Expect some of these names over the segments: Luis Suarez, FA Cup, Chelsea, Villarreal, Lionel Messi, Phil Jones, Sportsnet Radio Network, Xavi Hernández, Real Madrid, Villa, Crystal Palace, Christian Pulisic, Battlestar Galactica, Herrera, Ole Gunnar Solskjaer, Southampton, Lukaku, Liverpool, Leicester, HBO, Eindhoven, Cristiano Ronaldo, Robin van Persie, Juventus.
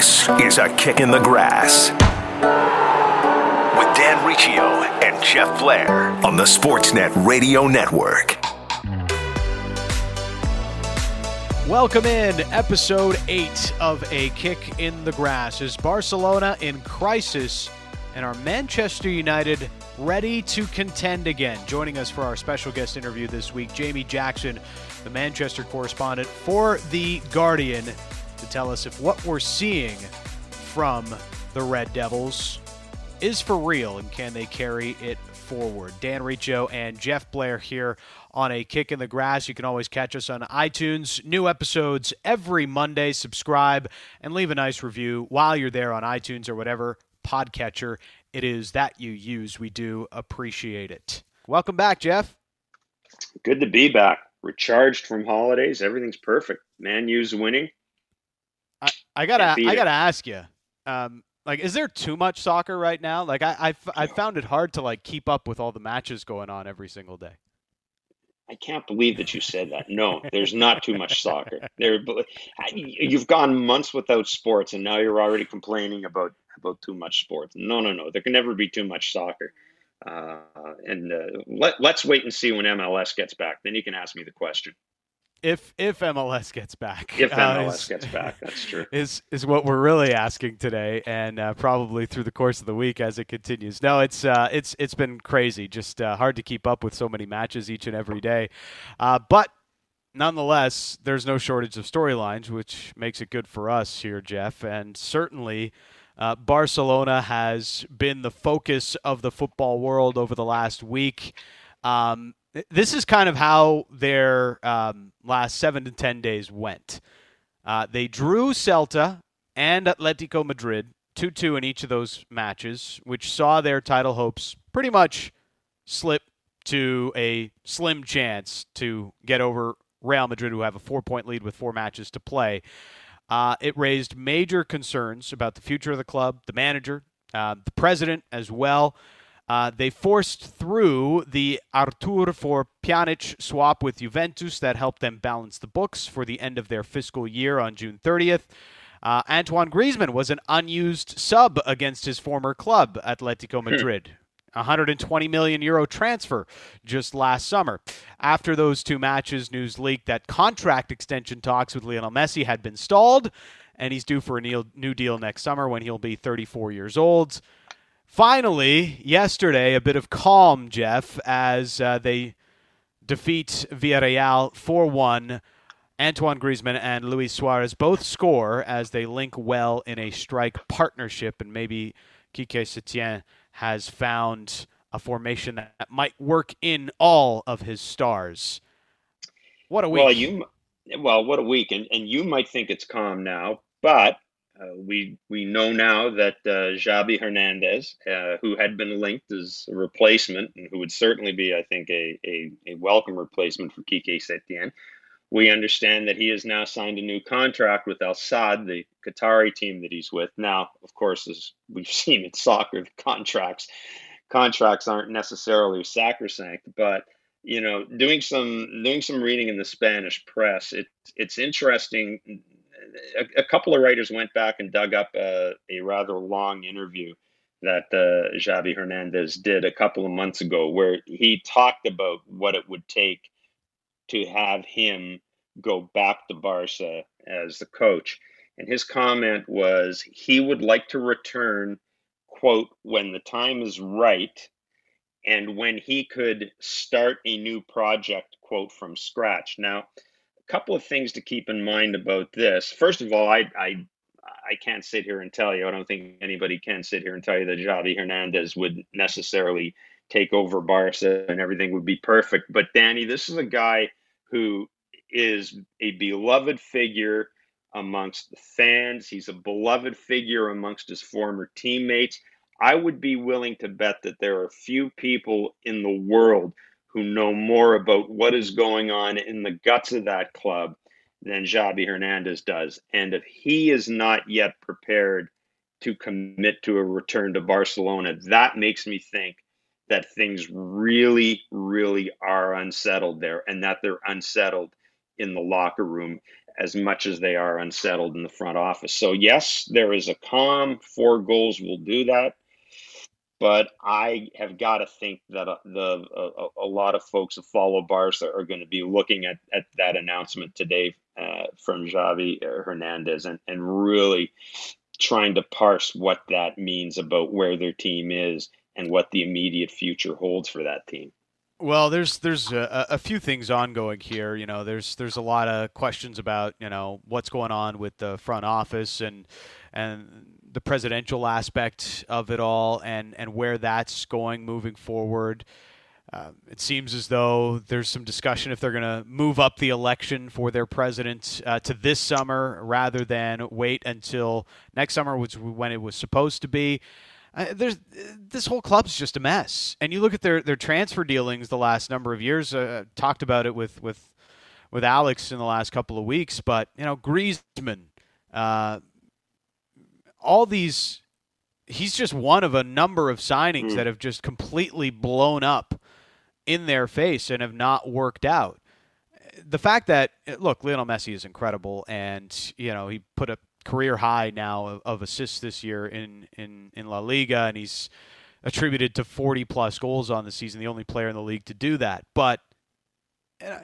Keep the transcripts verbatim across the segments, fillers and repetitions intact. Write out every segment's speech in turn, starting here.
This is A Kick in the Grass with Dan Riccio and Jeff Blair on the Sportsnet Radio Network. Welcome in. Episode eight of A Kick in the Grass. Is Barcelona in crisis, and are Manchester United ready to contend again? Joining us for our special guest interview this week, Jamie Jackson, the Manchester correspondent for The Guardian, to tell us if what we're seeing from the Red Devils is for real and can they carry it forward. Dan Riccio and Jeff Blair here on A Kick in the Grass. You can always catch us on iTunes. New episodes every Monday. Subscribe and leave a nice review while you're there on iTunes or whatever podcatcher it is that you use. We do appreciate it. Welcome back, Jeff. Good to be back. Recharged from holidays. Everything's perfect. Man U's winning. I, I gotta, I gotta ask you, um, like, is there too much soccer right now? Like, I, I, f- I found it hard to like keep up with all the matches going on every single day. I can't believe that you said that. No, there's not too much soccer. There, you've gone months without sports, and now you're already complaining about about too much sports. No, no, no. There can never be too much soccer. Uh, and uh, let let's wait and see when M L S gets back. Then you can ask me the question. If if M L S gets back, if M L S uh, is, gets back, that's true. Is is what we're really asking today, and uh, probably through the course of the week as it continues. No, it's uh, it's it's been crazy, just uh, hard to keep up with so many matches each and every day. Uh, but nonetheless, there's no shortage of storylines, which makes it good for us here, Jeff, and certainly. Uh, Barcelona has been the focus of the football world over the last week. Um, This is kind of how their um, last seven to ten days went. Uh, they drew Celta and Atletico Madrid two two in each of those matches, which saw their title hopes pretty much slip to a slim chance to get over Real Madrid, who have a four-point lead with four matches to play. Uh, it raised major concerns about the future of the club, the manager, uh, the president as well. Uh, they forced through the Arthur for Pjanic swap with Juventus that helped them balance the books for the end of their fiscal year on June thirtieth. Uh, Antoine Griezmann was an unused sub against his former club, Atletico Madrid. one hundred twenty million euro transfer just last summer. After those two matches, news leaked that contract extension talks with Lionel Messi had been stalled, and he's due for a new deal next summer when he'll be thirty-four years old. Finally, yesterday, a bit of calm, Jeff, as uh, they defeat Villarreal four one. Antoine Griezmann and Luis Suarez both score as they link well in a strike partnership, and maybe Quique Setién has found a formation that might work in all of his stars. What a week. Well, you, well what a week, and, and you might think it's calm now, but... Uh, we we know now that uh, Xavi Hernández, uh, who had been linked as a replacement and who would certainly be, I think, a, a, a welcome replacement for Quique Setien, we understand that he has now signed a new contract with Al Sadd, the Qatari team that he's with. Now, of course, as we've seen in soccer, contracts contracts aren't necessarily sacrosanct, but you know, doing some doing some reading in the Spanish press, it it's interesting. A, a couple of writers went back and dug up uh, a rather long interview that uh, Xavi Hernández did a couple of months ago, where he talked about what it would take to have him go back to Barca as the coach. And his comment was he would like to return, quote, when the time is right and when he could start a new project, quote, from scratch. Now, couple of things to keep in mind about this. First of all, I, I I can't sit here and tell you, I don't think anybody can sit here and tell you that Xavi Hernández would necessarily take over Barca and everything would be perfect. But Danny, this is a guy who is a beloved figure amongst the fans. He's a beloved figure amongst his former teammates. I would be willing to bet that there are few people in the world who know more about what is going on in the guts of that club than Xavi Hernández does. And if he is not yet prepared to commit to a return to Barcelona, that makes me think that things really, really are unsettled there, and that they're unsettled in the locker room. as much as they are unsettled in the front office. So yes, there is a calm. Four goals will do that. But I have got to think that a, the, a, a lot of folks who follow Barca are going to be looking at, at that announcement today uh, from Xavi Hernández and, and really trying to parse what that means about where their team is and what the immediate future holds for that team. Well, there's there's a, a few things ongoing here. You know, there's there's a lot of questions about, you know, what's going on with the front office and and the presidential aspect of it all, and, and where that's going moving forward. Uh, it seems as though there's some discussion if they're going to move up the election for their president uh, to this summer rather than wait until next summer, which when it was supposed to be. Uh, there's this whole club's just a mess, and you look at their, their transfer dealings the last number of years. Uh, talked about it with, with with Alex in the last couple of weeks, but you know Griezmann, uh, all these, he's just one of a number of signings mm. that have just completely blown up in their face and have not worked out. The fact that look, Lionel Messi is incredible, and you know he put up career high now of assists this year in, in, in La Liga, and he's attributed to forty-plus goals on the season, the only player in the league to do that. But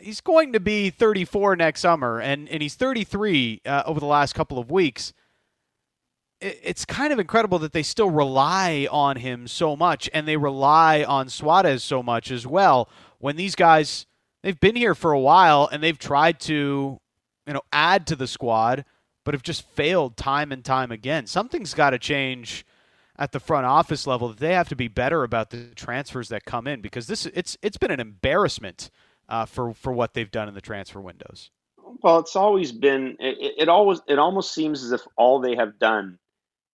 he's going to be thirty-four next summer, and, and he's thirty-three uh, over the last couple of weeks. It, it's kind of incredible that they still rely on him so much, and they rely on Suarez so much as well, when these guys, they've been here for a while, and they've tried to, you know, add to the squad, but have just failed time and time again. Something's got to change at the front office level. They have to be better about the transfers that come in, because this it's it's been an embarrassment uh, for for what they've done in the transfer windows. Well, it's always been it, it always it almost seems as if all they have done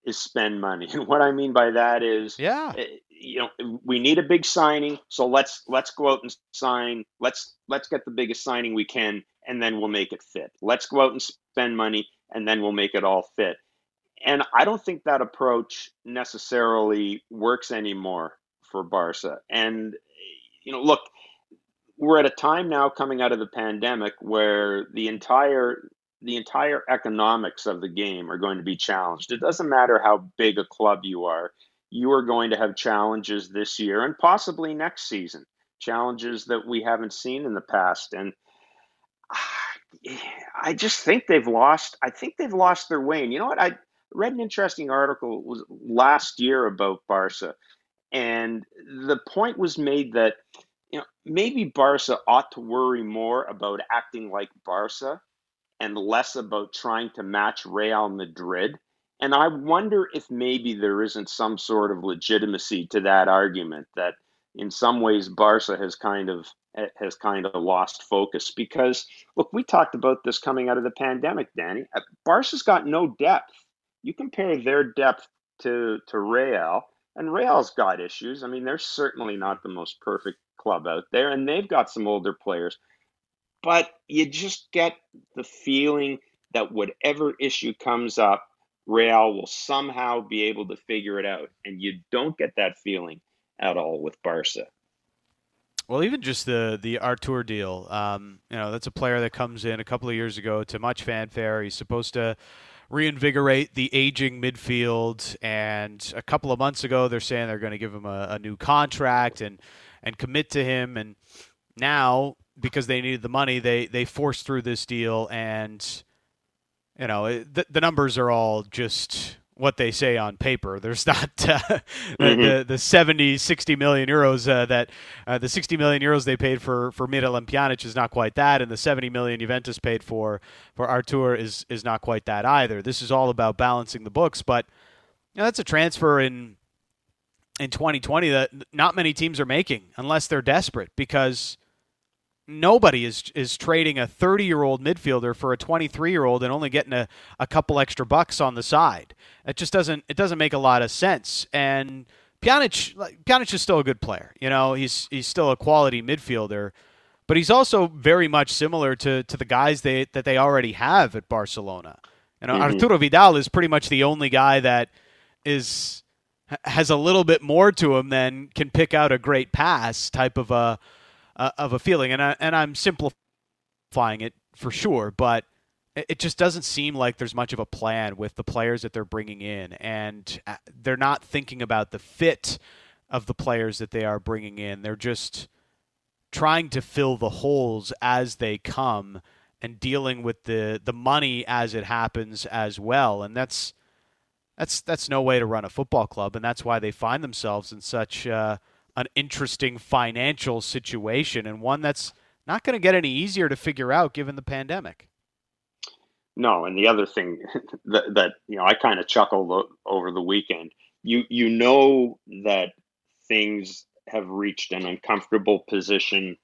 is spend money. And what I mean by that is, yeah, you know, we need a big signing, so let's let's go out and sign. Let's let's get the biggest signing we can, and then we'll make it fit. Let's go out and spend money, and then we'll make it all fit. And I don't think that approach necessarily works anymore for Barca. And, you know, look, we're at a time now coming out of the pandemic where the entire the entire economics of the game are going to be challenged. It doesn't matter how big a club you are. You are going to have challenges this year and possibly next season, challenges that we haven't seen in the past. And uh, I just think they've lost. I think they've lost their way. And you know what? I read an interesting article was last year about Barca, and the point was made that you know maybe Barca ought to worry more about acting like Barca and less about trying to match Real Madrid. And I wonder if maybe there isn't some sort of legitimacy to that argument that in some ways Barca has kind of has kind of lost focus, because look, we talked about this coming out of the pandemic, Danny. Barca's got no depth. You compare their depth to, to Real, and Real's got issues. I mean, they're certainly not the most perfect club out there, and they've got some older players, but you just get the feeling that whatever issue comes up, Real will somehow be able to figure it out. And you don't get that feeling at all with Barca. Well, even just the the Arthur deal, um, you know, that's a player that comes in a couple of years ago to much fanfare. He's supposed to reinvigorate the aging midfield, and a couple of months ago they're saying they're going to give him a, a new contract and, and commit to him. And now, because they needed the money, they, they forced through this deal, and, you know, it, the, the numbers are all just what they say on paper. There's not uh, mm-hmm. the, the seventy, sixty million euros uh, that uh, the sixty million euros they paid for, for Miralem Pjanić is not quite that. And the seventy million Juventus paid for, for Artur is, is not quite that either. This is all about balancing the books, but you know, that's a transfer in, in twenty twenty that not many teams are making unless they're desperate, because nobody is is trading a thirty-year-old midfielder for a twenty-three-year-old and only getting a, a couple extra bucks on the side. It just doesn't it doesn't make a lot of sense. And Pjanic Pjanic is still a good player. You know, he's he's still a quality midfielder, but he's also very much similar to, to the guys they that they already have at Barcelona. You know, mm-hmm. Arturo Vidal is pretty much the only guy that is has a little bit more to him than can pick out a great pass type of a Uh, of a feeling, and I and I'm simplifying it for sure, but it just doesn't seem like there's much of a plan with the players that they're bringing in, and they're not thinking about the fit of the players that they are bringing in. They're just trying to fill the holes as they come and dealing with the, the money as it happens as well. And that's, that's, that's no way to run a football club. And that's why they find themselves in such uh, an interesting financial situation, and one that's not going to get any easier to figure out given the pandemic. No, and the other thing that, that you know, I kind of chuckled over the weekend. You you know that things have reached an uncomfortable position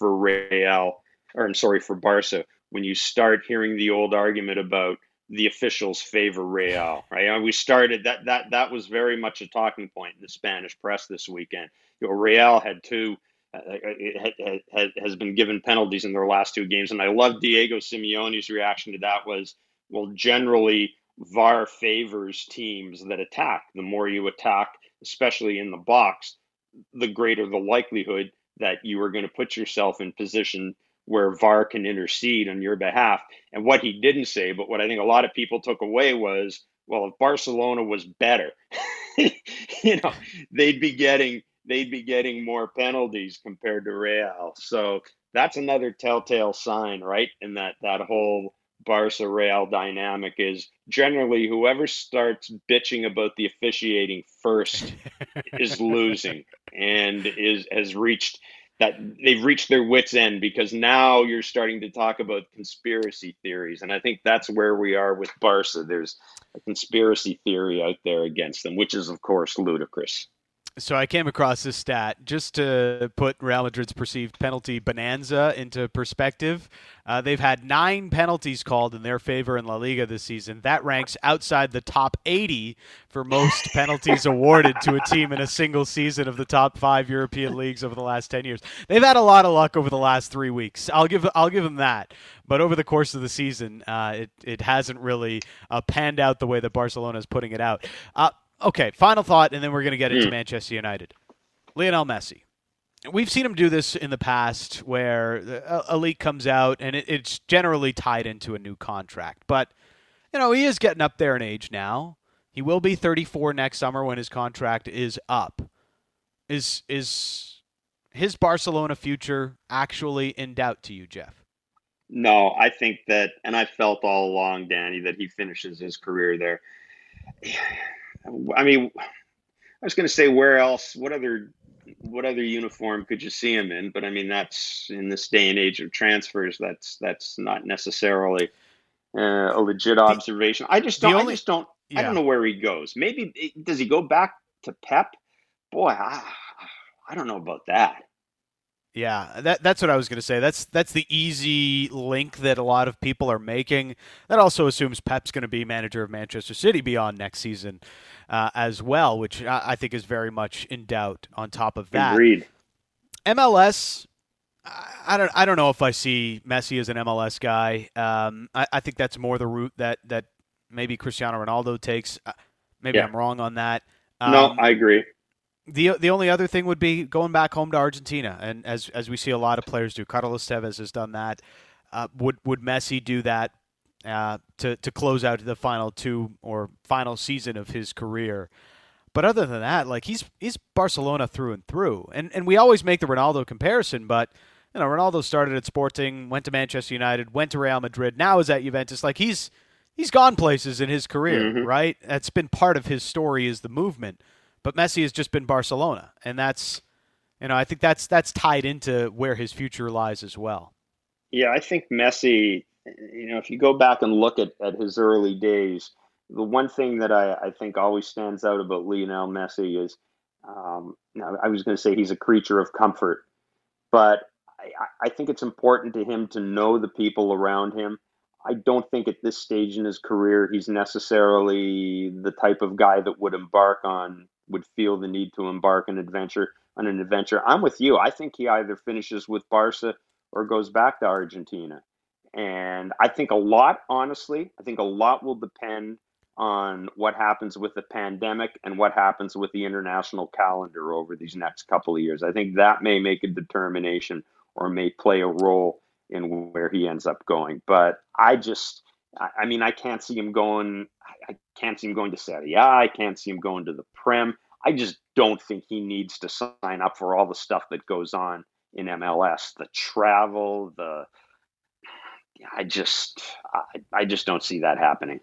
for Real, or I'm sorry, for Barca, when you start hearing the old argument about the officials favor Real, right? And we started that that that was very much a talking point in the Spanish press this weekend. You know, Real had two. It has been given penalties in their last two games. And I love Diego Simeone's reaction to that was, well, generally V A R favors teams that attack. The more you attack, especially in the box, the greater the likelihood that you are going to put yourself in position where V A R can intercede on your behalf. And what he didn't say, but what I think a lot of people took away was, well, if Barcelona was better, you know, they'd be getting... they'd be getting more penalties compared to Real. So that's another telltale sign, right? And that, that whole Barca-Real dynamic is generally whoever starts bitching about the officiating first is losing and is has reached that they've reached their wits' end, because now you're starting to talk about conspiracy theories. And I think that's where we are with Barca. There's a conspiracy theory out there against them, which is, of course, ludicrous. So I came across this stat just to put Real Madrid's perceived penalty bonanza into perspective. Uh, they've had nine penalties called in their favor in La Liga this season. That ranks outside the top eighty for most penalties awarded to a team in a single season of the top five European leagues over the last ten years. They've had a lot of luck over the last three weeks. I'll give I'll give them that. But over the course of the season, uh, it it hasn't really uh, panned out the way that Barcelona is putting it out. Uh, Okay, final thought, and then we're going to get into Manchester United. Lionel Messi. We've seen him do this in the past where a leak comes out, and it's generally tied into a new contract. But, you know, he is getting up there in age now. He will be thirty-four next summer when his contract is up. Is is his Barcelona future actually in doubt to you, Jeff? No, I think that, and I felt all along, Danny, that he finishes his career there. I mean, I was going to say where else, what other, what other uniform could you see him in? But I mean, that's in this day and age of transfers. That's that's not necessarily uh, a legit observation. I just don't. Only, I just don't. Yeah. I don't know where he goes. Maybe does he go back to Pep? Boy, I, I don't know about that. Yeah, that that's what I was going to say. That's that's the easy link that a lot of people are making. That also assumes Pep's going to be manager of Manchester City beyond next season uh, as well, which I think is very much in doubt on top of that. Agreed. M L S, I don't I don't know if I see Messi as an M L S guy. Um, I, I think that's more the route that, that maybe Cristiano Ronaldo takes. Maybe yeah. I'm wrong on that. Um, no, I agree. The the only other thing would be going back home to Argentina, and as as we see a lot of players do. Carlos Tevez has done that. Uh, would would Messi do that uh, to to close out the final two or final season of his career? But other than that, like he's he's Barcelona through and through, and and we always make the Ronaldo comparison, but you know Ronaldo started at Sporting, went to Manchester United, went to Real Madrid, now is at Juventus. Like he's he's gone places in his career, mm-hmm. right? That's been part of his story is the movement. But Messi has just been Barcelona, and that's, you know, I think that's that's tied into where his future lies as well. Yeah, I think Messi, you know, if you go back and look at, at his early days, the one thing that I, I think always stands out about Lionel Messi is, um, you know, I was going to say he's a creature of comfort, but I, I think it's important to him to know the people around him. I don't think at this stage in his career he's necessarily the type of guy that would embark on would feel the need to embark an adventure on an adventure. I'm with you. I think he either finishes with Barca or goes back to Argentina. And I think a lot, honestly, I think a lot will depend on what happens with the pandemic and what happens with the international calendar over these next couple of years. I think that may make a determination or may play a role in where he ends up going. But I just, I mean, I can't see him going. I can't see him going to Serie A. I can't see him going to the Prem. I just don't think he needs to sign up for all the stuff that goes on in M L S. The travel, the I just, I, I just don't see that happening.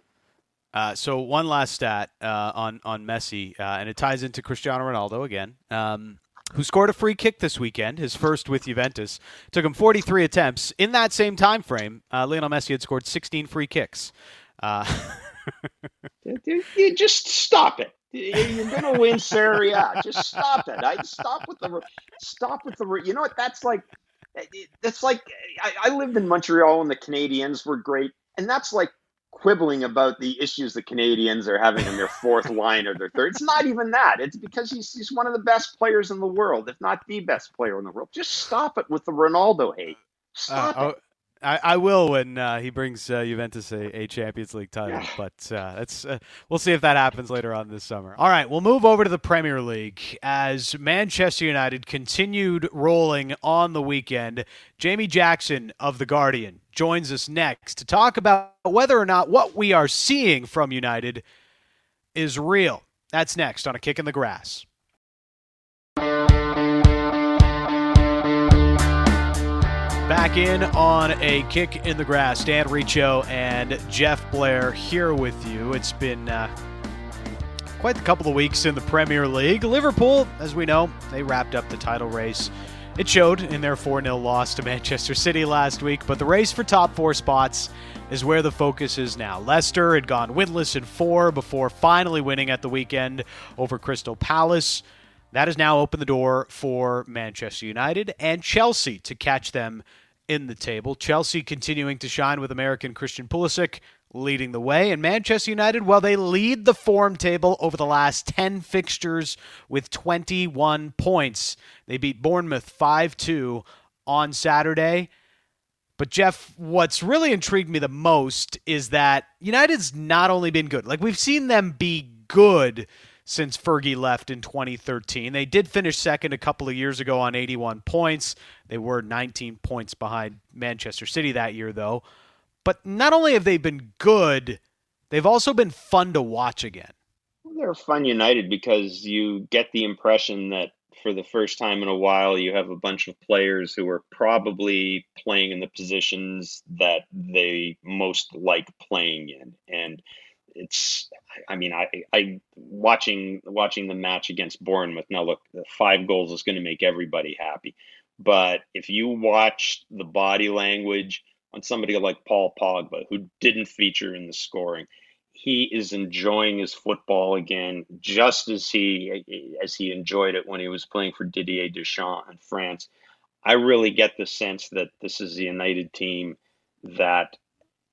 Uh, so one last stat uh, on on Messi, uh, and it ties into Cristiano Ronaldo again, um, who scored a free kick this weekend, his first with Juventus. Took him forty-three attempts. In that same time frame, uh, Lionel Messi had scored sixteen free kicks. Uh, you just stop it. You're going to win Serie A. Just stop it. I stop with the stop with the. You know what? That's like that's like I, I lived in Montreal and the Canadiens were great, and that's like quibbling about the issues the Canadians are having in their fourth line or their third. It's not even that. It's because he's, he's one of the best players in the world, if not the best player in the world. Just stop it with the Ronaldo hate. Stop uh, it. I, I will when uh, he brings uh, Juventus a, a Champions League title, yeah. but uh, that's, uh, we'll see if that happens later on this summer. All right, we'll move over to the Premier League as Manchester United continued rolling on the weekend. Jamie Jackson of The Guardian joins us next to talk about whether or not what we are seeing from United is real. That's next on A Kick in the Grass. Back in on A Kick in the Grass. Dan Riccio and Jeff Blair here with you. It's been uh, quite a couple of weeks in the Premier League. Liverpool, as we know, they wrapped up the title race. It showed in their four nil loss to Manchester City last week, but the race for top four spots is where the focus is now. Leicester had gone winless in four before finally winning at the weekend over Crystal Palace. That has now opened the door for Manchester United and Chelsea to catch them in the table. Chelsea continuing to shine with American Christian Pulisic leading the way. And Manchester United, well, they lead the form table over the last ten fixtures with twenty-one points. They beat Bournemouth five two on Saturday. But, Jeff, what's really intrigued me the most is that United's not only been good. Like, we've seen them be good since Fergie left in twenty thirteen. They did finish second a couple of years ago on eighty-one points. They were nineteen points behind Manchester City that year, though. But not only have they been good, they've also been fun to watch again. Well, they're fun United because you get the impression that for the first time in a while, you have a bunch of players who are probably playing in the positions that they most like playing in. And it's, I mean, I, I watching watching the match against Bournemouth. Now, look, the five goals is going to make everybody happy. But if you watch the body language on somebody like Paul Pogba, who didn't feature in the scoring, he is enjoying his football again, just as he as he enjoyed it when he was playing for Didier Deschamps in France. I really get the sense that this is the United team that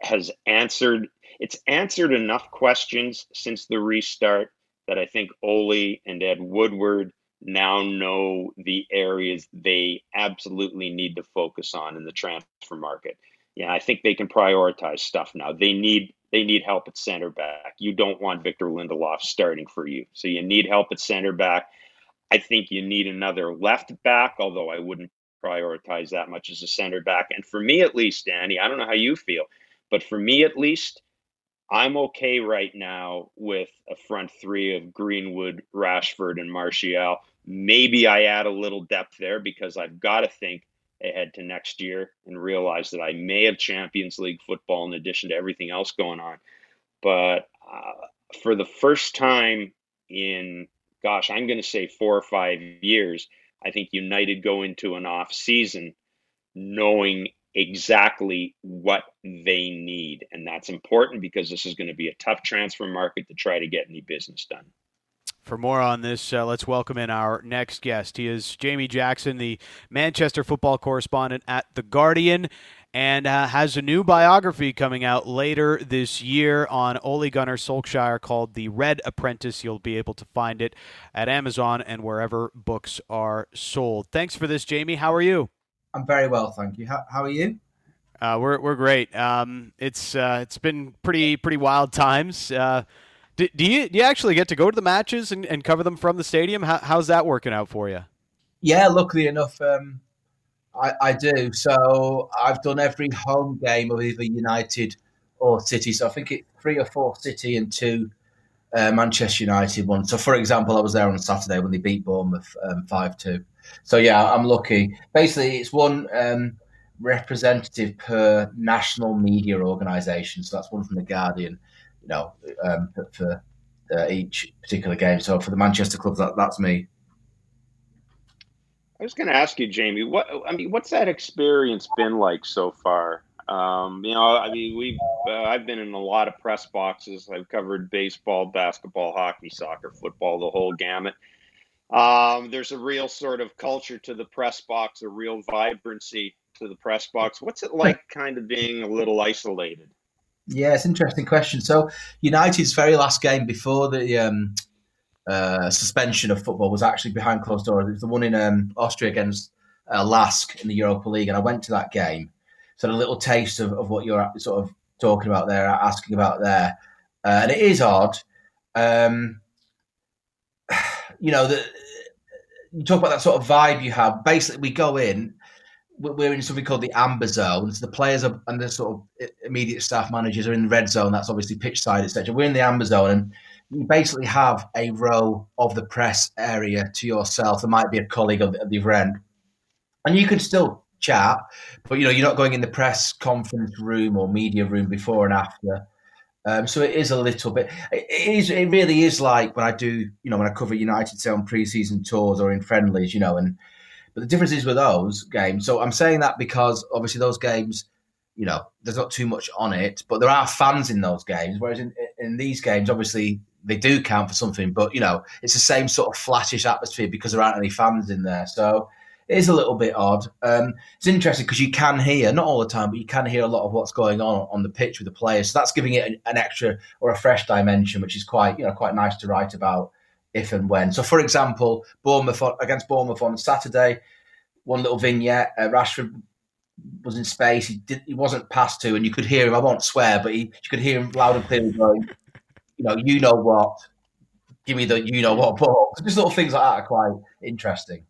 has answered. It's answered enough questions since the restart that I think Ole and Ed Woodward now know the areas they absolutely need to focus on in the transfer market. Yeah, I think they can prioritize stuff now. They need they need help at center back. You don't want Victor Lindelof starting for you. So you need help at center back. I think you need another left back, although I wouldn't prioritize that much as a center back. And for me at least, Danny, I don't know how you feel, but for me at least, I'm okay right now with a front three of Greenwood, Rashford, and Martial. Maybe I add a little depth there because I've got to think ahead to next year and realize that I may have Champions League football in addition to everything else going on. But uh, for the first time in, gosh, I'm going to say four or five years, I think United go into an off season knowing exactly what they need. And that's important because this is going to be a tough transfer market to try to get any business done. For more on this, uh, let's welcome in our next guest. He is Jamie Jackson, the Manchester football correspondent at The Guardian, and uh, has a new biography coming out later this year on Ole Gunnar Solskjaer called The Red Apprentice. You'll be able to find it at Amazon and wherever books are sold. Thanks for this, Jamie. How are you? I'm very well, thank you. How, how are you? Uh, we're we're great. Um, it's uh, it's been pretty pretty wild times. Uh, do, do you do you actually get to go to the matches and, and cover them from the stadium? How, how's that working out for you? Yeah, luckily enough, um, I I do. So I've done every home game of either United or City. So I think it's three or four City and two uh, Manchester United one. So, for example, I was there on Saturday when they beat Bournemouth um, five two. So, yeah, I'm lucky. Basically, it's one um, representative per national media organisation. So that's one from The Guardian, you know, um, for uh, each particular game. So for the Manchester clubs, that, that's me. I was going to ask you, Jamie, what I mean, what's that experience been like so far? Um, you know, I mean, we've uh, I've been in a lot of press boxes. I've covered baseball, basketball, hockey, soccer, football, the whole gamut. Um, there's a real sort of culture to the press box, a real vibrancy to the press box. What's it like kind of being a little isolated? Yeah, it's an interesting question. So United's very last game before the um, uh, suspension of football was actually behind closed doors. It was the one in um, Austria against uh, Lask in the Europa League. And I went to that game. So a little taste of, of what you're sort of talking about there, asking about there. Uh, and it is odd. Um, you know, the, you talk about that sort of vibe you have. Basically, we go in. We're in something called the amber zone. So the players are, and the sort of immediate staff managers are in the red zone. That's obviously pitch side, et cetera. We're in the amber zone, and you basically have a row of the press area to yourself. There might be a colleague at the other end, and you can still chat, but you know you're not going in the press conference room or media room before and after. Um, so it is a little bit. It is. It really is like when I do, you know, when I cover United, say on pre-season tours or in friendlies, you know, and. But the difference is with those games. So I'm saying that because obviously those games, you know, there's not too much on it, but there are fans in those games. Whereas in, in these games, obviously they do count for something, but you know, it's the same sort of flattish atmosphere because there aren't any fans in there. So it is a little bit odd. Um, it's interesting because you can hear, not all the time, but you can hear a lot of what's going on on the pitch with the players. So that's giving it an, an extra or a fresh dimension, which is quite, you know, quite nice to write about. If and when. So, for example, Bournemouth against Bournemouth on Saturday, one little vignette, uh, Rashford was in space. He did, he wasn't passed to, and you could hear him. I won't swear, but he, you could hear him loud and clear going, you know, you know what, give me the you know what ball. So just little things like that are quite interesting.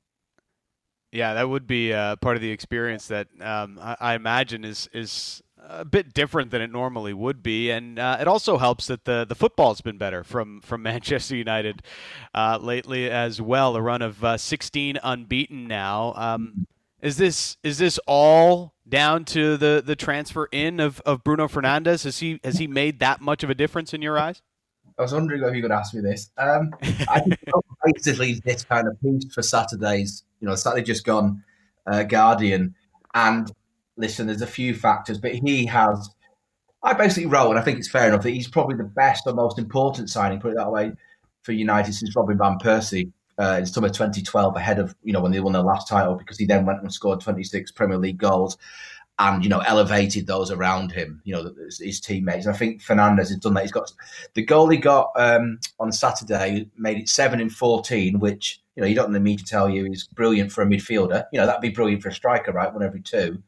Yeah, that would be uh, part of the experience that um, I, I imagine is is a bit different than it normally would be, and uh, it also helps that the the football's been better from from Manchester United uh, lately as well. A run of uh, sixteen unbeaten now. Um, is this is this all down to the, the transfer in of, of Bruno Fernandes? Has he has he made that much of a difference in your eyes? I was wondering if you could ask me this. Um, I think basically this kind of piece for Saturday's, you know, Saturday just gone, uh, Guardian, and. Listen, there's a few factors, but he has, I basically wrote, and I think it's fair enough, that he's probably the best or most important signing, put it that way, for United since Robin van Persie uh, in summer twenty twelve, ahead of, you know, when they won their last title, because he then went and scored twenty-six Premier League goals and, you know, elevated those around him, you know, his, his teammates. And I think Fernandes has done that. He's got, the goal he got um, on Saturday made it seven in fourteen, which, you know, you don't need me to tell you is brilliant for a midfielder. You know, that'd be brilliant for a striker, right? One every two.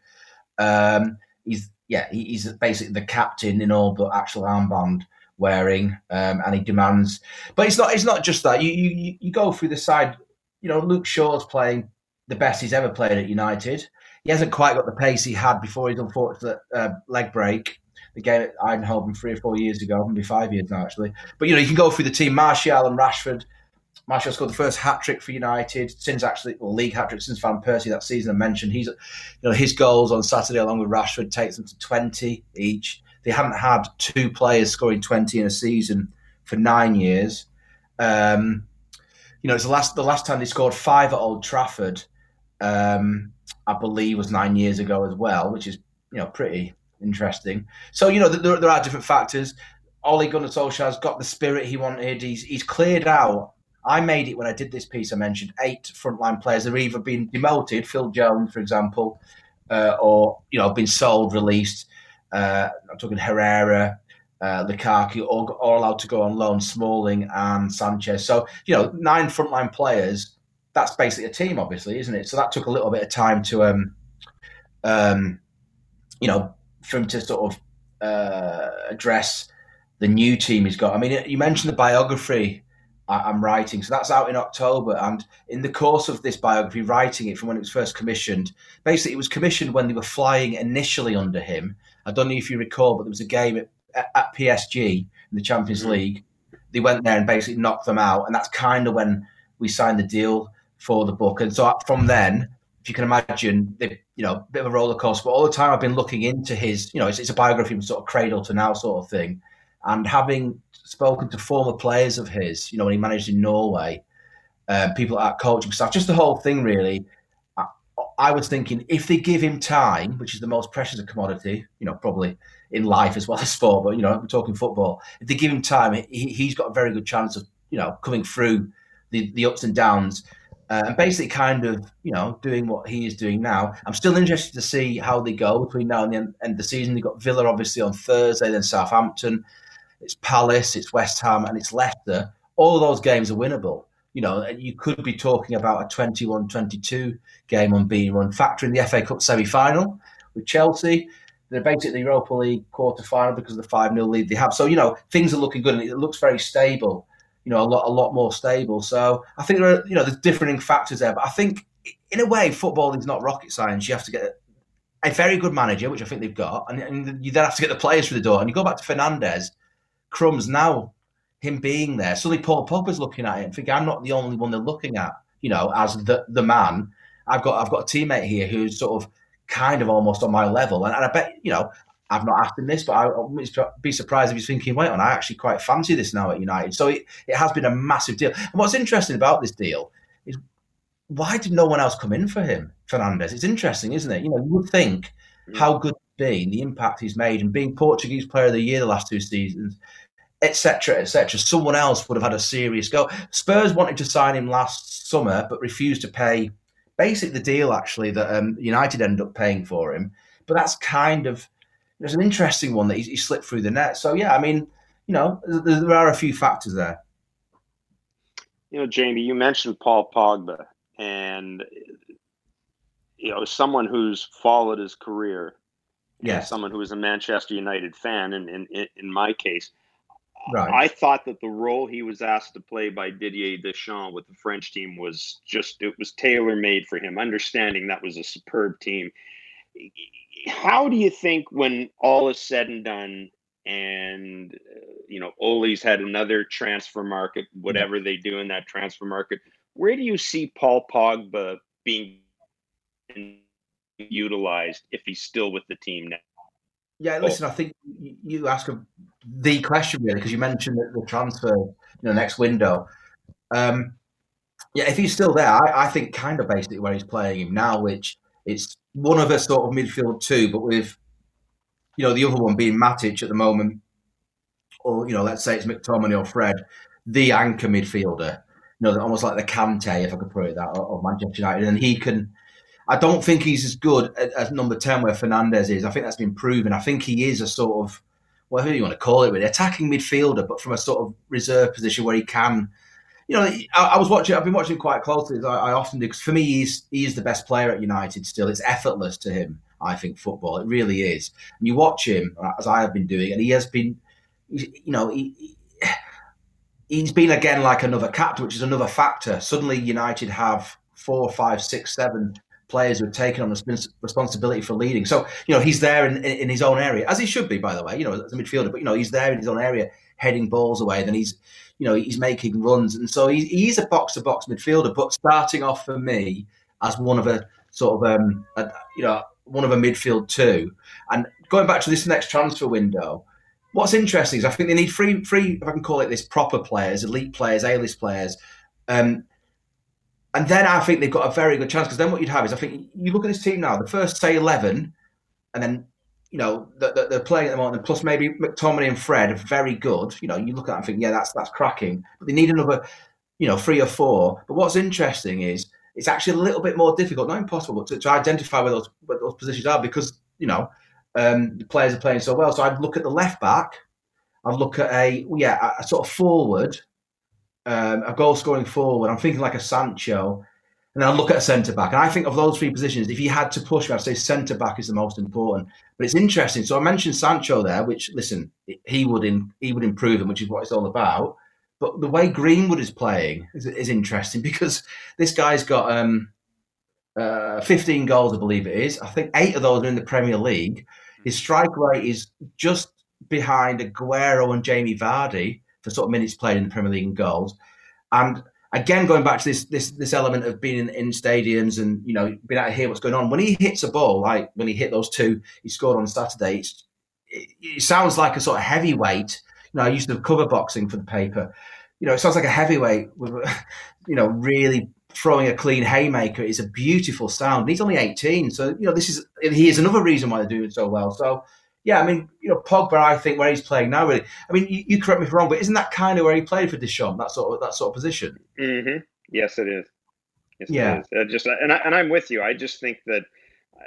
Um, he's yeah, he's basically the captain in all but actual armband wearing, um, and he demands. But it's not it's not just that. You you you go through the side. You know, Luke Shaw's playing the best he's ever played at United. He hasn't quite got the pace he had before his unfortunate uh, leg break. The game at Eindhoven three or four years ago, maybe five years now actually. But you know, you can go through the team. Martial and Rashford. Martial scored the first hat-trick for United since actually, well, league hat-trick since Van Persie that season I mentioned. He's, you know, his goals on Saturday along with Rashford takes them to twenty each. They haven't had two players scoring twenty in a season for nine years. Um, you know, it's the last the last time they scored five at Old Trafford, um, I believe, was nine years ago as well, which is, you know, pretty interesting. So, you know, there, there are different factors. Ole Gunnar Solskjaer's got the spirit he wanted. He's he's cleared out. I made it when I did this piece. I mentioned eight frontline players have either been demoted, Phil Jones, for example, uh, or you know, been sold, released. Uh, I'm talking Herrera, uh, Lukaku, all, all allowed to go on loan. Smalling and Sanchez. So you know, nine frontline players. That's basically a team, obviously, isn't it? So that took a little bit of time to, um, um, you know, for him to sort of uh, address the new team he's got. I mean, you mentioned the biography. I'm writing. So that's out in October. And in the course of this biography, writing it from when it was first commissioned, basically it was commissioned when they were flying initially under him. I don't know if you recall, but there was a game at at P S G in the Champions League. They went there and basically knocked them out, and that's kind of when we signed the deal for the book. And so from then, if you can imagine, they, you know, bit of a roller coaster. But all the time, I've been looking into his, you know, it's, it's a biography from sort of cradle to now sort of thing. And having spoken to former players of his, you know, when he managed in Norway, uh, people at coaching staff, just the whole thing really. I, I was thinking if they give him time, which is the most precious commodity, you know, probably in life as well as sport, but you know, we're talking football. If they give him time, he, he's got a very good chance of, you know, coming through the, the ups and downs. Uh, and basically kind of, you know, doing what he is doing now. I'm still interested to see how they go between now and the end, end of the season. They've got Villa, obviously, on Thursday, then Southampton. It's Palace, it's West Ham, and it's Leicester. All those games are winnable. You know, and you could be talking about a twenty-one twenty-two game on B one. Factor in the F A Cup semi-final with Chelsea. They're basically the Europa League quarter-final because of the five nil lead they have. So, you know, things are looking good, and it looks very stable. You know, a lot, a lot more stable. So I think there are, you know, there's differing factors there. But I think, in a way, football is not rocket science. You have to get a very good manager, which I think they've got, and, and you then have to get the players through the door. And you go back to Fernandes, crumbs now, him being there. Suddenly, Paul Pogba's looking at it and thinking, I'm not the only one they're looking at. You know, as the the man, I've got I've got a teammate here who's sort of kind of almost on my level, and, and I bet you know. I've not asked him this, but I wouldn't be surprised if he's thinking, wait on, I actually quite fancy this now at United. So it, it has been a massive deal. And what's interesting about this deal is why did no one else come in for him, Fernandes? It's interesting, isn't it? You know, you would think mm. how good he's been, the impact he's made, and being Portuguese Player of the Year the last two seasons, et cetera, et cetera. Someone else would have had a serious go. Spurs wanted to sign him last summer, but refused to pay basically the deal, actually, that um, United ended up paying for him. But that's kind of... There's an interesting one that he, he slipped through the net. So, yeah, I mean, you know, there, there are a few factors there. You know, Jamie, you mentioned Paul Pogba and, you know, someone who's followed his career. Yeah. Someone who is a Manchester United fan, in, in, in my case. Right. I thought that the role he was asked to play by Didier Deschamps with the French team was just, it was tailor-made for him, understanding that was a superb team. How do you think when all is said and done and, uh, you know, Ole's had another transfer market, whatever they do in that transfer market, where do you see Paul Pogba being utilized if he's still with the team now? Yeah, listen, I think you ask a, the question really, because you mentioned the transfer, you know, next window. Um, yeah, if he's still there, I, I think kind of basically where he's playing him now, which it's one of a sort of midfield two, but with, you know, the other one being Matic at the moment, or, you know, let's say it's McTominay or Fred, the anchor midfielder, you know, almost like the Kante, if I could put it that, of Manchester United. And he can, I don't think he's as good as number ten where Fernandes is. I think that's been proven. I think he is a sort of, whatever you want to call it, really, attacking midfielder, but from a sort of reserve position where he can. You know, I, I was watching. I've been watching quite closely. I, I often do because for me, he's he is the best player at United. Still, it's effortless to him. I think football, it really is. And you watch him as I have been doing, and he has been. You know, he he's been again like another captain, which is another factor. Suddenly, United have four, five, six, seven players who have taken on responsibility for leading. So you know, he's there in, in his own area, as he should be, by the way. You know, as a midfielder, but you know, he's there in his own area, heading balls away. Then he's. You know, he's making runs. And so he, he's a box-to-box midfielder, but starting off for me as one of a sort of, um, a, you know, one of a midfield two. And going back to this next transfer window, what's interesting is I think they need three, three if I can call it this, proper players, elite players, A-list players. Um, and then I think they've got a very good chance because then what you'd have is I think you look at this team now, the first, say, eleven, and then, you know, they're, they're playing at the moment, plus maybe McTominay and Fred are very good. You know, you look at it and think, yeah, that's that's cracking. But they need another, you know, three or four. But what's interesting is it's actually a little bit more difficult, not impossible, but to, to identify where those, where those positions are because, you know, um, the players are playing so well. So I'd look at the left back. I'd look at a, well, yeah, a, a sort of forward, um, a goal-scoring forward. I'm thinking like a Sancho. And then I look at a centre-back. And I think of those three positions, if you had to push me, I'd say centre-back is the most important. But it's interesting. So I mentioned Sancho there, which, listen, he would in, he would improve him, which is what it's all about. But the way Greenwood is playing is, is interesting because this guy's got um, uh, fifteen goals, I believe it is. I think eight of those are in the Premier League. His strike rate is just behind Aguero and Jamie Vardy for sort of minutes played in the Premier League and goals. And again, going back to this this this element of being in, in stadiums and, you know, being able to hear what's going on. When he hits a ball, like when he hit those two he scored on Saturday, it's, it, it sounds like a sort of heavyweight. You know, I used to cover boxing for the paper. You know, it sounds like a heavyweight with, you know, really throwing a clean haymaker. It's a beautiful sound. He's only eighteen, so, you know, this is he is another reason why they're doing so well. So, yeah, I mean, you know, Pogba, I think, where he's playing now, really. I mean, you, you correct me if I'm wrong, but isn't that kind of where he played for Deschamps? That sort of that sort of position. Mm-hmm. Yes, it is. Yes, yeah. It is. Uh, just and I, and I'm with you. I just think that, uh,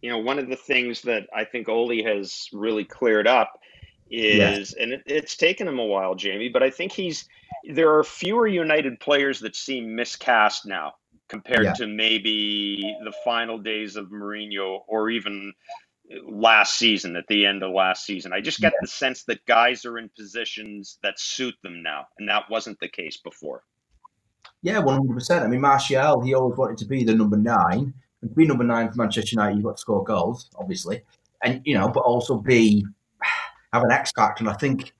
you know, one of the things that I think Ole has really cleared up is, yeah. and it, it's taken him a while, Jamie, but I think he's. There are fewer United players that seem miscast now compared yeah. to maybe the final days of Mourinho or even last season, at the end of last season. I just get yeah. the sense that guys are in positions that suit them now, and that wasn't the case before. Yeah, one hundred percent. I mean, Martial, he always wanted to be the number nine. And to be number nine for Manchester United, you've got to score goals, obviously. And, you know, but also be have an X factor. And I think,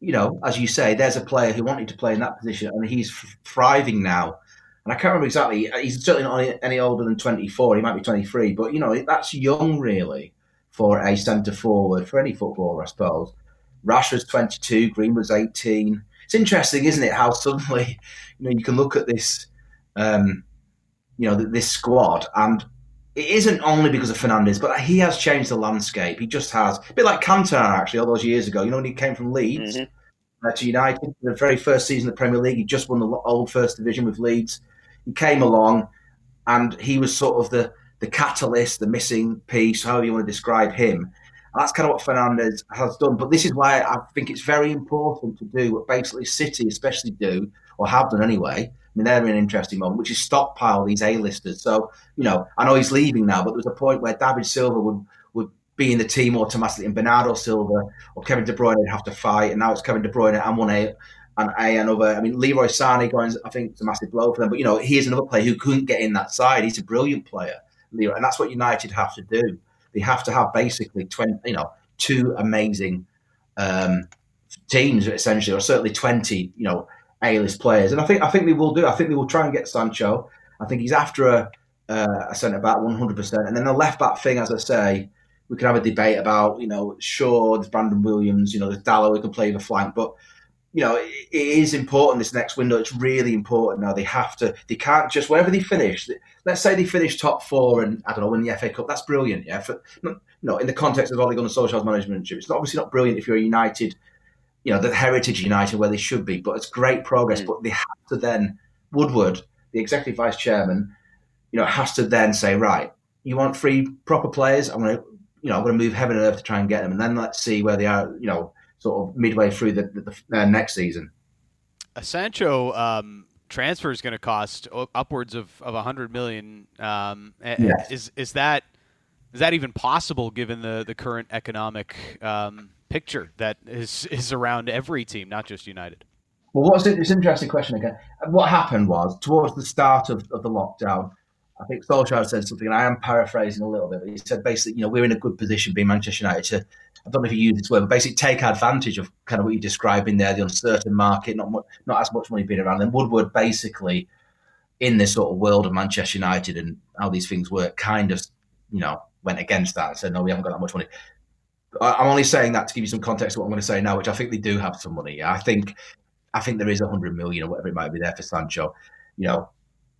you know, as you say, there's a player who wanted to play in that position, and he's thriving now. And I can't remember exactly. He's certainly not any older than twenty-four. He might be twenty-three. But, you know, that's young, really, for a centre-forward, for any footballer, I suppose. Rashford's twenty-two. Greenwood's eighteen. It's interesting, isn't it, how suddenly, you know, you can look at this, um, you know, this squad. And it isn't only because of Fernandes, but he has changed the landscape. He just has. A bit like Cantona, actually, all those years ago. You know, when he came from Leeds mm-hmm. uh, to United, the very first season of the Premier League, he just won the old First Division with Leeds. He came along, and he was sort of the, the catalyst, the missing piece, however you want to describe him. And that's kind of what Fernandes has done. But this is why I think it's very important to do what basically City especially do, or have done anyway. I mean, they're in an interesting moment, which is stockpile these A-listers. So, you know, I know he's leaving now, but there was a point where David Silva would, would be in the team automatically, and Bernardo Silva or Kevin De Bruyne would have to fight, and now it's Kevin De Bruyne and one A and A another. I mean, Leroy Sané going, I think it's a massive blow for them, but, you know, he is another player who couldn't get in that side. He's a brilliant player, Leroy, and that's what United have to do. They have to have basically twenty, you know, two amazing um, teams essentially, or certainly twenty, you know, A-list players, and I think I think they will do. I think they will try and get Sancho. I think he's after a, uh, a centre back, one hundred percent, and then the left back thing. As I say, we can have a debate about, you know, sure, there's Brandon Williams, you know, there's Dallow who can play the flank, but, you know, it, it is important this next window. It's really important now. They have to. They can't just wherever they finish. Let's say they finish top four and I don't know, win the F A Cup. That's brilliant. Yeah, for, you know, in the context of Ole Gunnar Solskjaer's management, it's not, obviously not brilliant if you're a United. You know, the heritage United where they should be, but it's great progress. Mm. But they have to then, Woodward, the executive vice chairman, you know, has to then say, right, you want three proper players? I'm going to, you know, I'm going to move heaven and earth to try and get them. And then let's see where they are, you know, sort of midway through the, the, the uh, next season. A Sancho um, transfer is going to cost upwards of, of one hundred million dollars. Um, yes. Is is that is that even possible given the, the current economic um picture that is is around every team, not just United? Well, what's it, it's an interesting question again. What happened was, towards the start of, of the lockdown, I think Solskjaer said something, and I am paraphrasing a little bit, but he said basically, you know, we're in a good position being Manchester United to, I don't know if you use this word, but basically take advantage of kind of what you're describing there, the uncertain market, not much, not as much money being around. And Woodward basically, in this sort of world of Manchester United and how these things work, kind of, you know, went against that and said, no, we haven't got that much money. I'm only saying that to give you some context to what I'm going to say now, which I think they do have some money. I think, I think there is a hundred million or whatever it might be there for Sancho. You know,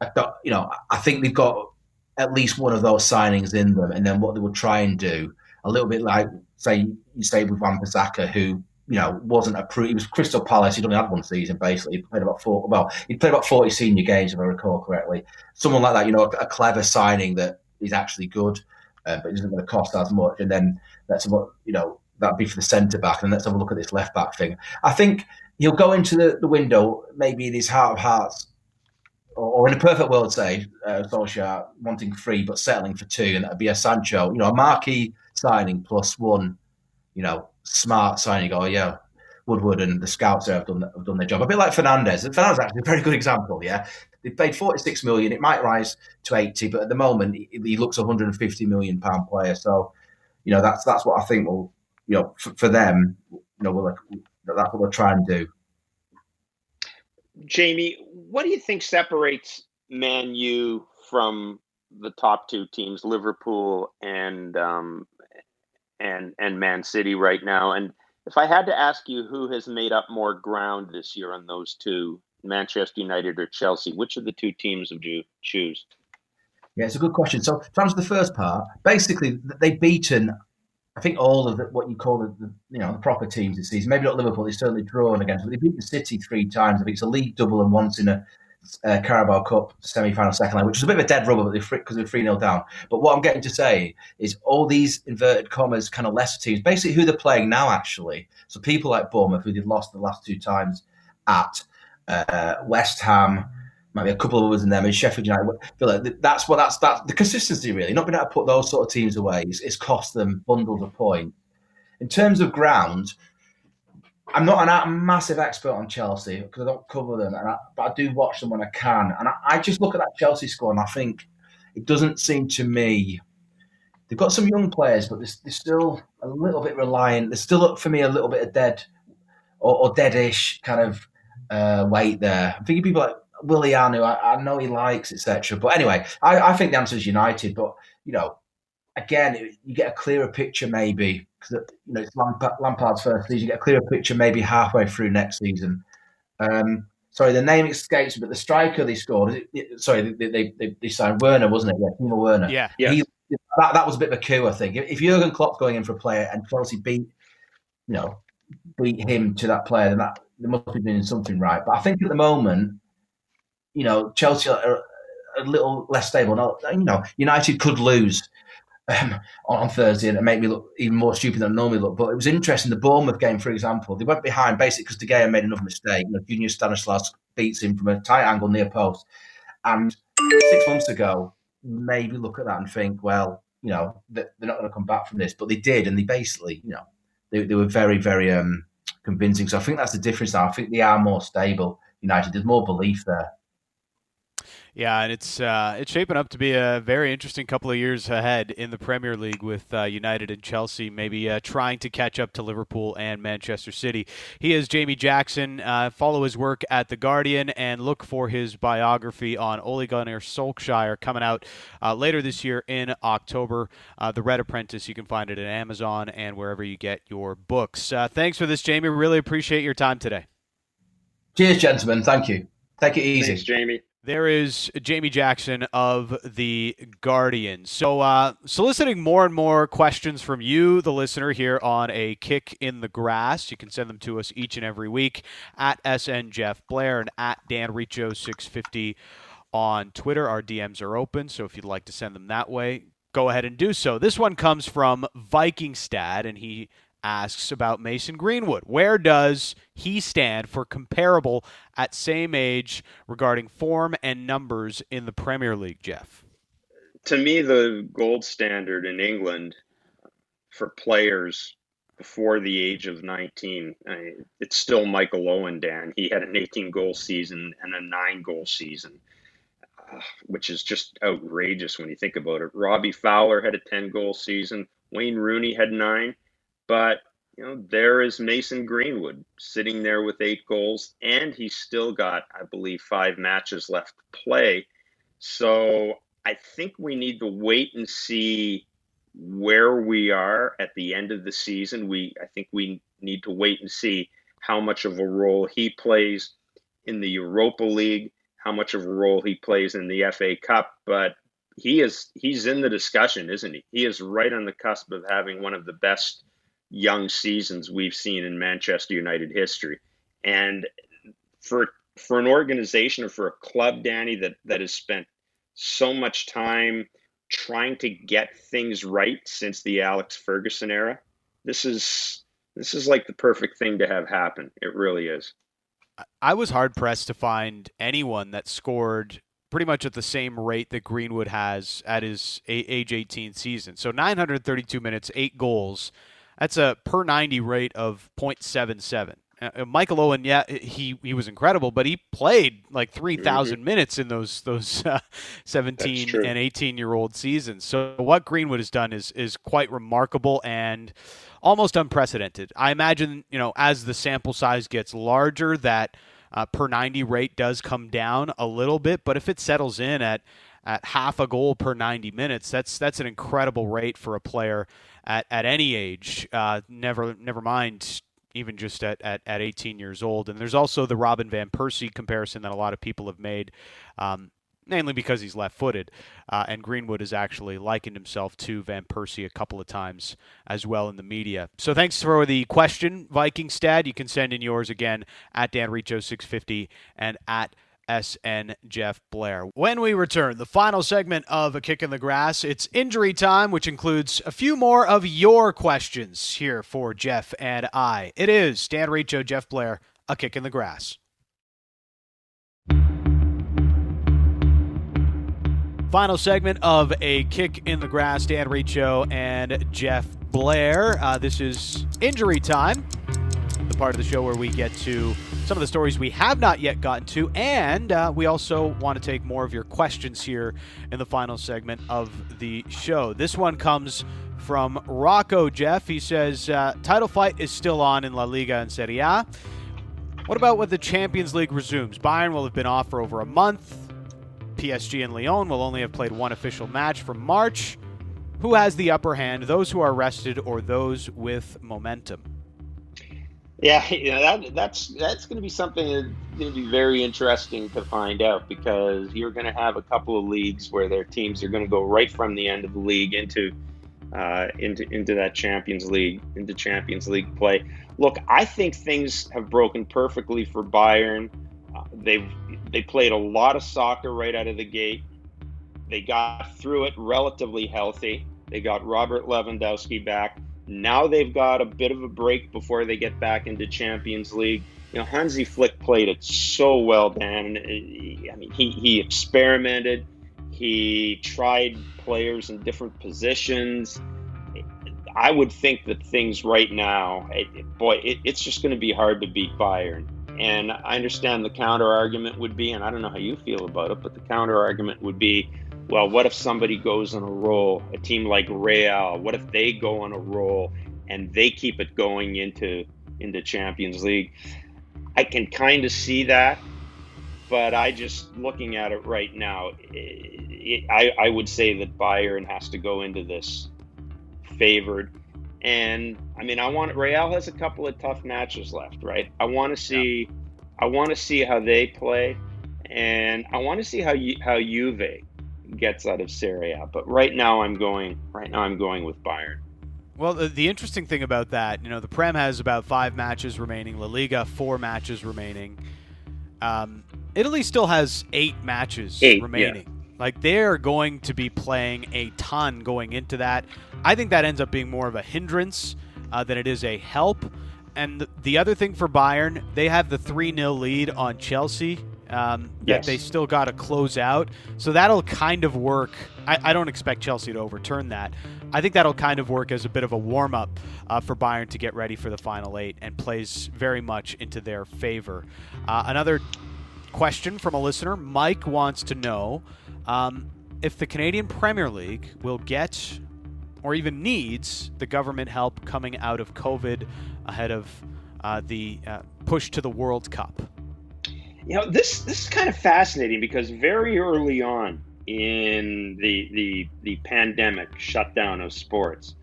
I don't, you know, I think they've got at least one of those signings in them, and then what they will try and do, a little bit like say you say with Wan-Bissaka, who, you know, wasn't approved. He was Crystal Palace. He'd only had one season basically. He played about four. Well, he played about forty senior games if I recall correctly. Someone like that, you know, a, a clever signing that is actually good. Uh, but it isn't going to cost as much. And then let's have a, you know, that'd be for the centre back. And let's have a look at this left back thing. I think he'll go into the, the window, maybe in his heart of hearts, or, or in a perfect world, say, uh, Solskjaer wanting three but settling for two, and that'd be a Sancho, you know, a marquee signing plus one, you know, smart signing. Oh yeah, Woodward and the scouts there have done have done their job. A bit like Fernandes. And Fernandes is actually a very good example. Yeah. They paid forty-six million. It might rise to eighty, but at the moment he, he looks a one hundred fifty million pound player. So, you know, that's that's what I think will you know, for, for them, you know, we're like, that's what we'll try and do. Jamie, what do you think separates Man U from the top two teams, Liverpool and um, and and Man City right now? And if I had to ask you who has made up more ground this year on those two, Manchester United or Chelsea, which of the two teams would you choose? Yeah, it's a good question. So to answer the first part, basically they've beaten, I think, all of the, what you call the, the you know the proper teams this season. Maybe not Liverpool; they've certainly drawn against them. They beat the City three times. I think it's a league double and once in a Uh, Carabao Cup semi-final second line, which is a bit of a dead rubber, but they're because they're three nil down. But what I'm getting to say is all these inverted commas kind of lesser teams, basically who they're playing now, actually. So people like Bournemouth, who they've lost the last two times at, uh, West Ham, maybe a couple of others in there, maybe Sheffield United. I feel like that's what that's that the consistency really. Not being able to put those sort of teams away is, is cost them bundles of point. In terms of ground, I'm not a massive expert on Chelsea because I don't cover them, and I, but I do watch them when I can. And I, I just look at that Chelsea squad and I think it doesn't seem to me... They've got some young players, but they're, they're still a little bit reliant. There's still, for me, a little bit of dead or, or deadish kind of uh, weight there. I'm thinking people like Willian, who I, I know he likes, et cetera. But anyway, I, I think the answer is United. But, you know, again, you get a clearer picture maybe... That, you know, it's Lampard, Lampard's first season. You get a clearer picture maybe halfway through next season. Um, sorry, the name escapes me, but the striker they scored. It, it, sorry, they, they, they, they signed Werner, wasn't it? Yeah, Timo Werner. Yeah, yeah. He, that, that was a bit of a coup, I think. If Jurgen Klopp's going in for a player and Chelsea beat, you know, beat him to that player, then that they must be doing something right. But I think at the moment, you know, Chelsea are a little less stable. Now, you know, United could lose. Um, on Thursday, and it made me look even more stupid than I normally look. But it was interesting. The Bournemouth game, for example, they went behind basically because De Gea made another mistake. You know, Junior Stanislas beats him from a tight angle near post. And six months ago, maybe look at that and think, well, you know, they're not going to come back from this. But they did, and they basically, you know, they, they were very, very um, convincing. So I think that's the difference now. I think they are more stable, United. There's more belief there. Yeah, and it's uh, it's shaping up to be a very interesting couple of years ahead in the Premier League with uh, United and Chelsea maybe uh, trying to catch up to Liverpool and Manchester City. He is Jamie Jackson. Uh, follow his work at The Guardian and look for his biography on Ole Gunnar Solskjaer coming out uh, later this year in October. Uh, the Red Apprentice, you can find it at Amazon and wherever you get your books. Uh, thanks for this, Jamie. Really appreciate your time today. Cheers, gentlemen. Thank you. Take it easy. Thanks, Jamie. There is Jamie Jackson of The Guardian. So uh, soliciting more and more questions from you, the listener, here on A Kick in the Grass. You can send them to us each and every week at S N Jeff Blair and at Dan Riccio six fifty on Twitter. Our D Ms are open, so if you'd like to send them that way, go ahead and do so. This one comes from Vikingstad, and he asks about Mason Greenwood. Where does he stand for comparable at same age regarding form and numbers in the Premier League, Jeff? To me, the gold standard in England for players before the age of nineteen, I mean, it's still Michael Owen, Dan. He had an eighteen-goal season and a nine-goal season, uh, which is just outrageous when you think about it. Robbie Fowler had a ten-goal season. Wayne Rooney had nine. But, you know, there is Mason Greenwood sitting there with eight goals, and he's still got, I believe, five matches left to play. So I think we need to wait and see where we are at the end of the season. We I think we need to wait and see how much of a role he plays in the Europa League, how much of a role he plays in the F A Cup. But he is he's in the discussion, isn't he? He is right on the cusp of having one of the best young seasons we've seen in Manchester United history. And for for an organization or for a club, Danny, that, that has spent so much time trying to get things right since the Alex Ferguson era, this is this is like the perfect thing to have happen. It really is. I was hard-pressed to find anyone that scored pretty much at the same rate that Greenwood has at his age eighteen season. So nine hundred thirty-two minutes, eight goals. That's a per ninety rate of point seven seven. Uh, Michael Owen, yeah, he, he was incredible, but he played like three thousand mm-hmm. minutes in those those uh, seventeen and eighteen-year-old seasons. So what Greenwood has done is is quite remarkable and almost unprecedented. I imagine, you know, as the sample size gets larger, that uh, per ninety rate does come down a little bit, but if it settles in at at half a goal per ninety minutes, that's that's an incredible rate for a player at, at any age, uh, never never mind even just at, at, at eighteen years old. And there's also the Robin van Persie comparison that a lot of people have made, um, mainly because he's left-footed. Uh, and Greenwood has actually likened himself to Van Persie a couple of times as well in the media. So thanks for the question, Vikingstad. You can send in yours again at Dan Riccio six fifty and at S N Jeff Blair. When we return, the final segment of A Kick in the Grass, it's injury time, which includes a few more of your questions here for Jeff and I. It is Dan Riccio, Jeff Blair, A Kick in the Grass. Final segment of A Kick in the Grass, Dan Riccio and Jeff Blair. Uh, this is injury time, the part of the show where we get to some of the stories we have not yet gotten to, and uh, we also want to take more of your questions here in the final segment of the show. This one comes from Rocco, Jeff. He says, uh, title fight is still on in La Liga and Serie A. What about when the Champions League resumes? Bayern will have been off for over a month. P S G and Lyon will only have played one official match from March. Who has the upper hand, those who are rested or those with momentum? Yeah, you know, that, that's that's going to be something that's going to be very interesting to find out, because you're going to have a couple of leagues where their teams are going to go right from the end of the league into uh, into into that Champions League into Champions League play. Look, I think things have broken perfectly for Bayern. Uh, they they played a lot of soccer right out of the gate. They got through it relatively healthy. They got Robert Lewandowski back. Now they've got a bit of a break before they get back into Champions League. You know, Hansi Flick played it so well, Dan. I mean, he, he experimented. He tried players in different positions. I would think that things right now, it, boy, it, it's just going to be hard to beat Bayern. And I understand the counter-argument would be, and I don't know how you feel about it, but the counter-argument would be, well, what if somebody goes on a roll, a team like Real? What if they go on a roll and they keep it going into into Champions League? I can kind of see that, but I just, looking at it right now, it, it, I, I would say that Bayern has to go into this favored. And, I mean, I want Real has a couple of tough matches left, right? I want to see, yeah. I want to see how they play, and I want to see how you, how Juve gets out of Serie A. But right now I'm going right now I'm going with Bayern. Well, the, the interesting thing about that, you know, the Prem has about five matches remaining, La Liga four matches remaining. Um, Italy still has eight matches eight, remaining. Yeah. Like, they're going to be playing a ton going into that. I think that ends up being more of a hindrance uh, than it is a help. And the, the other thing for Bayern, they have the three nil lead on Chelsea. Um, yes. That they still got to close out. So that'll kind of work. I, I don't expect Chelsea to overturn that. I think that'll kind of work as a bit of a warm-up uh, for Bayern to get ready for the final eight, and plays very much into their favor. Uh, another question from a listener. Mike wants to know um, if the Canadian Premier League will get or even needs the government help coming out of COVID ahead of uh, the uh, push to the World Cup. You know, this this is kind of fascinating, because very early on in the the the pandemic shutdown of sports,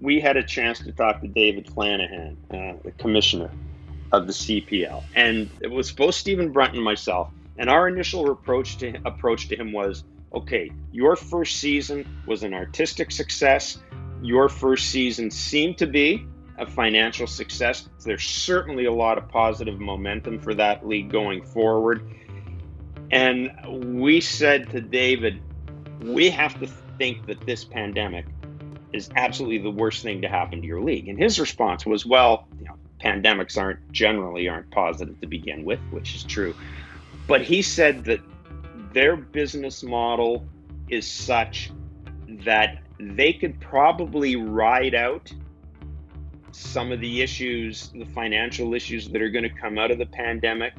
we had a chance to talk to David Flanagan, uh, the commissioner of the C P L, and it was both Stephen Brunt and myself. And our initial approach to approach to him was, okay, your first season was an artistic success. Your first season seemed to be a financial success. There's certainly a lot of positive momentum for that league going forward. And we said to David, we have to think that this pandemic is absolutely the worst thing to happen to your league. And his response was, well, you know, pandemics aren't generally aren't positive to begin with, which is true. But he said that their business model is such that they could probably ride out some of the issues, the financial issues that are going to come out of the pandemic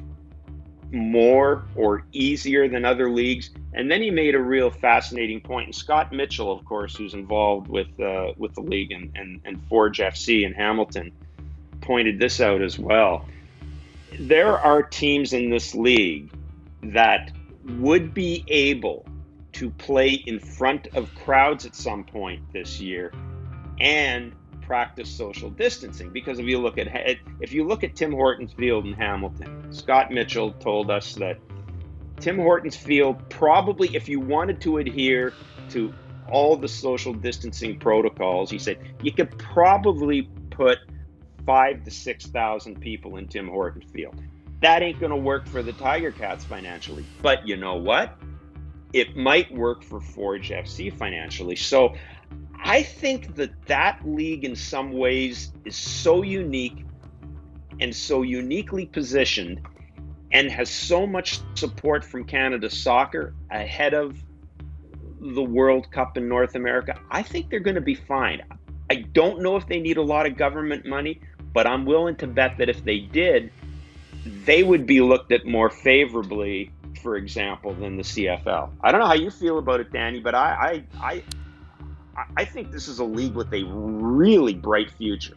more or easier than other leagues. And then he made a real fascinating point. And Scott Mitchell, of course, who's involved with uh, with the league and, and, and Forge F C in Hamilton, pointed this out as well. There are teams in this league that would be able to play in front of crowds at some point this year and practice social distancing, because if you look at if you look at Tim Hortons Field in Hamilton, Scott Mitchell told us that Tim Hortons Field probably, if you wanted to adhere to all the social distancing protocols, he said you could probably put five to six thousand people in Tim Hortons Field. That ain't going to work for the Tiger Cats financially, but you know what? It might work for Forge F C financially. So I think that that league in some ways is so unique and so uniquely positioned and has so much support from Canada Soccer ahead of the World Cup in North America. I think they're going to be fine. I don't know if they need a lot of government money, but I'm willing to bet that if they did, they would be looked at more favorably, for example, than the C F L. I don't know how you feel about it, Danny, but I... I, I I think this is a league with a really bright future.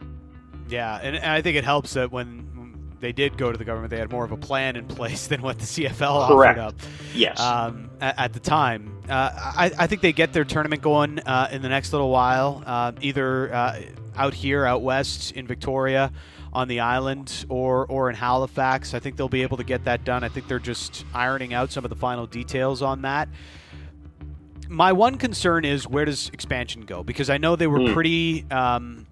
Yeah, and I think it helps that when they did go to the government, they had more of a plan in place than what the C F L Correct. offered up. Yes. Um, at the time. Uh, I, I think they get their tournament going uh, in the next little while, uh, either uh, out here, out west, in Victoria, on the island, or, or in Halifax. I think they'll be able to get that done. I think they're just ironing out some of the final details on that. My one concern is, where does expansion go? Because I know they were mm. pretty um,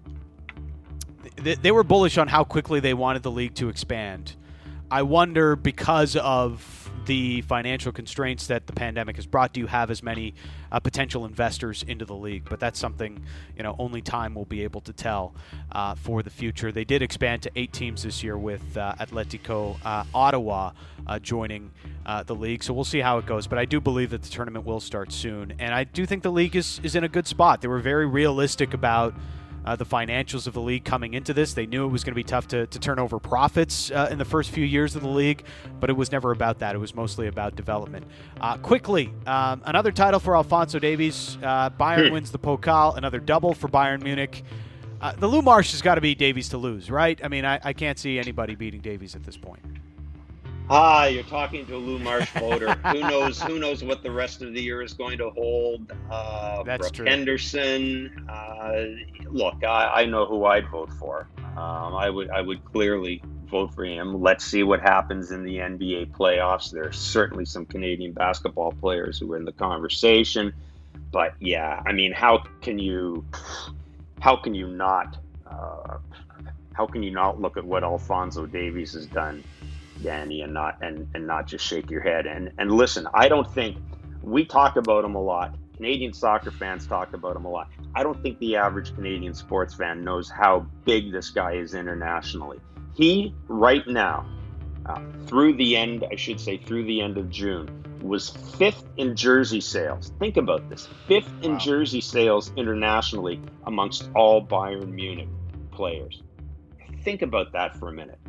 they, they were bullish on how quickly they wanted the league to expand. I wonder, because of the financial constraints that the pandemic has brought, do you have as many uh, potential investors into the league? But that's something, you know, only time will be able to tell uh, for the future. They did expand to eight teams this year with uh, Atletico uh, Ottawa uh, joining Uh, the league, so we'll see how it goes. But I do believe that the tournament will start soon, and I do think the league is, is in a good spot. They were very realistic about uh, the financials of the league coming into this. They knew it was going to be tough to, to turn over profits uh, in the first few years of the league, but it was never about that. It was mostly about development. Uh, quickly, um, another title for Alphonso Davies. Uh, Bayern hmm. wins the Pokal, another double for Bayern Munich. Uh, the Lou Marsh has got to be Davies to lose, right? I mean, I, I can't see anybody beating Davies at this point. Ah, you're talking to a Lou Marsh voter. Who knows? Who knows what the rest of the year is going to hold? Uh, That's Brooke true. Henderson. Uh, look, I, I know who I'd vote for. Um, I would. I would clearly vote for him. Let's see what happens in the N B A playoffs. There are certainly some Canadian basketball players who are in the conversation, but yeah, I mean, how can you? How can you not? Uh, how can you not look at what Alphonso Davies has done, Danny, and not and, and not just shake your head? And and listen, I don't think we talk about him a lot. Canadian soccer fans talk about him a lot. I don't think the average Canadian sports fan knows how big this guy is internationally. He right now, uh, through the end, I should say through the end of June, was fifth in jersey sales. Think about this: fifth in wow. jersey sales internationally amongst all Bayern Munich players. Think about that for a minute.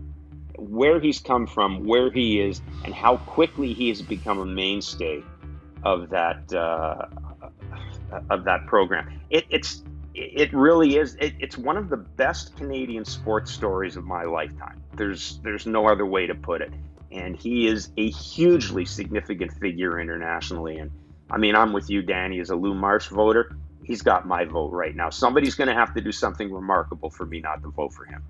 Where he's come from, where he is, and how quickly he has become a mainstay of that uh, of that program. It, it's it really is. It, it's one of the best Canadian sports stories of my lifetime. There's there's no other way to put it. And he is a hugely significant figure internationally. And I mean, I'm with you, Danny, as a Lou Marsh voter. He's got my vote right now. Somebody's going to have to do something remarkable for me not to vote for him.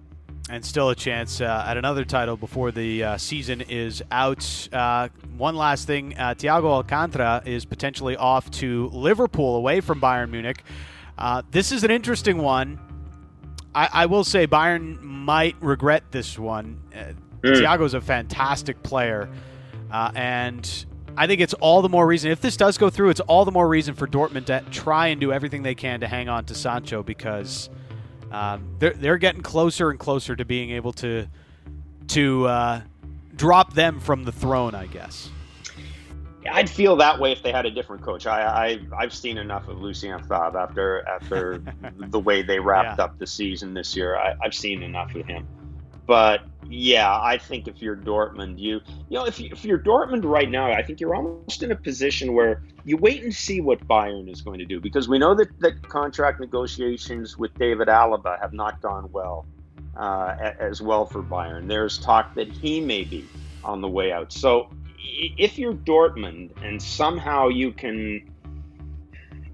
And still a chance uh, at another title before the uh, season is out. Uh, one last thing, uh, Thiago Alcantara is potentially off to Liverpool away from Bayern Munich. Uh, this is an interesting one. I-, I will say Bayern might regret this one. Uh, mm. Thiago's a fantastic player, uh, and I think it's all the more reason, if this does go through, it's all the more reason for Dortmund to try and do everything they can to hang on to Sancho, because Um, they're they're getting closer and closer to being able to to uh, drop them from the throne, I guess. I'd feel that way if they had a different coach. I, I I've seen enough of Lucien Favre after after the way they wrapped yeah. up the season this year. I, I've seen enough of him. But yeah, I think if you're Dortmund, you you know if you, if you're Dortmund right now, I think you're almost in a position where you wait and see what Bayern is going to do, because we know that the contract negotiations with David Alaba have not gone well uh, as well for Bayern. There's talk that he may be on the way out. So if you're Dortmund and somehow you can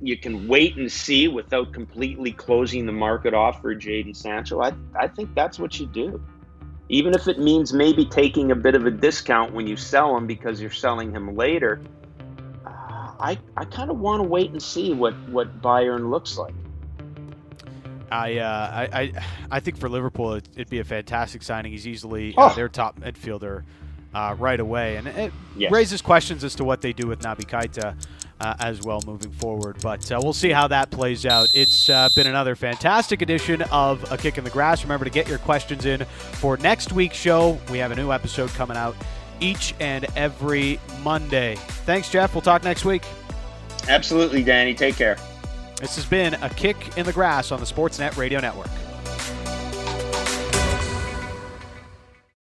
you can wait and see without completely closing the market off for Jadon Sancho, I I think that's what you do. Even if it means maybe taking a bit of a discount when you sell him because you're selling him later, uh, I I kind of want to wait and see what, what Bayern looks like. I, uh, I I I think for Liverpool it'd be a fantastic signing. He's easily oh. uh, their top midfielder Uh, right away, and it yes. raises questions as to what they do with Naby Keita uh, as well moving forward, but uh, we'll see how that plays out. It's uh, been another fantastic edition of A Kick in the Grass. Remember to get your questions in for next week's show. We have a new episode coming out each and every Monday. Thanks, Jeff. We'll talk next week. Absolutely, Danny. Take care. This has been A Kick in the Grass on the Sportsnet Radio Network.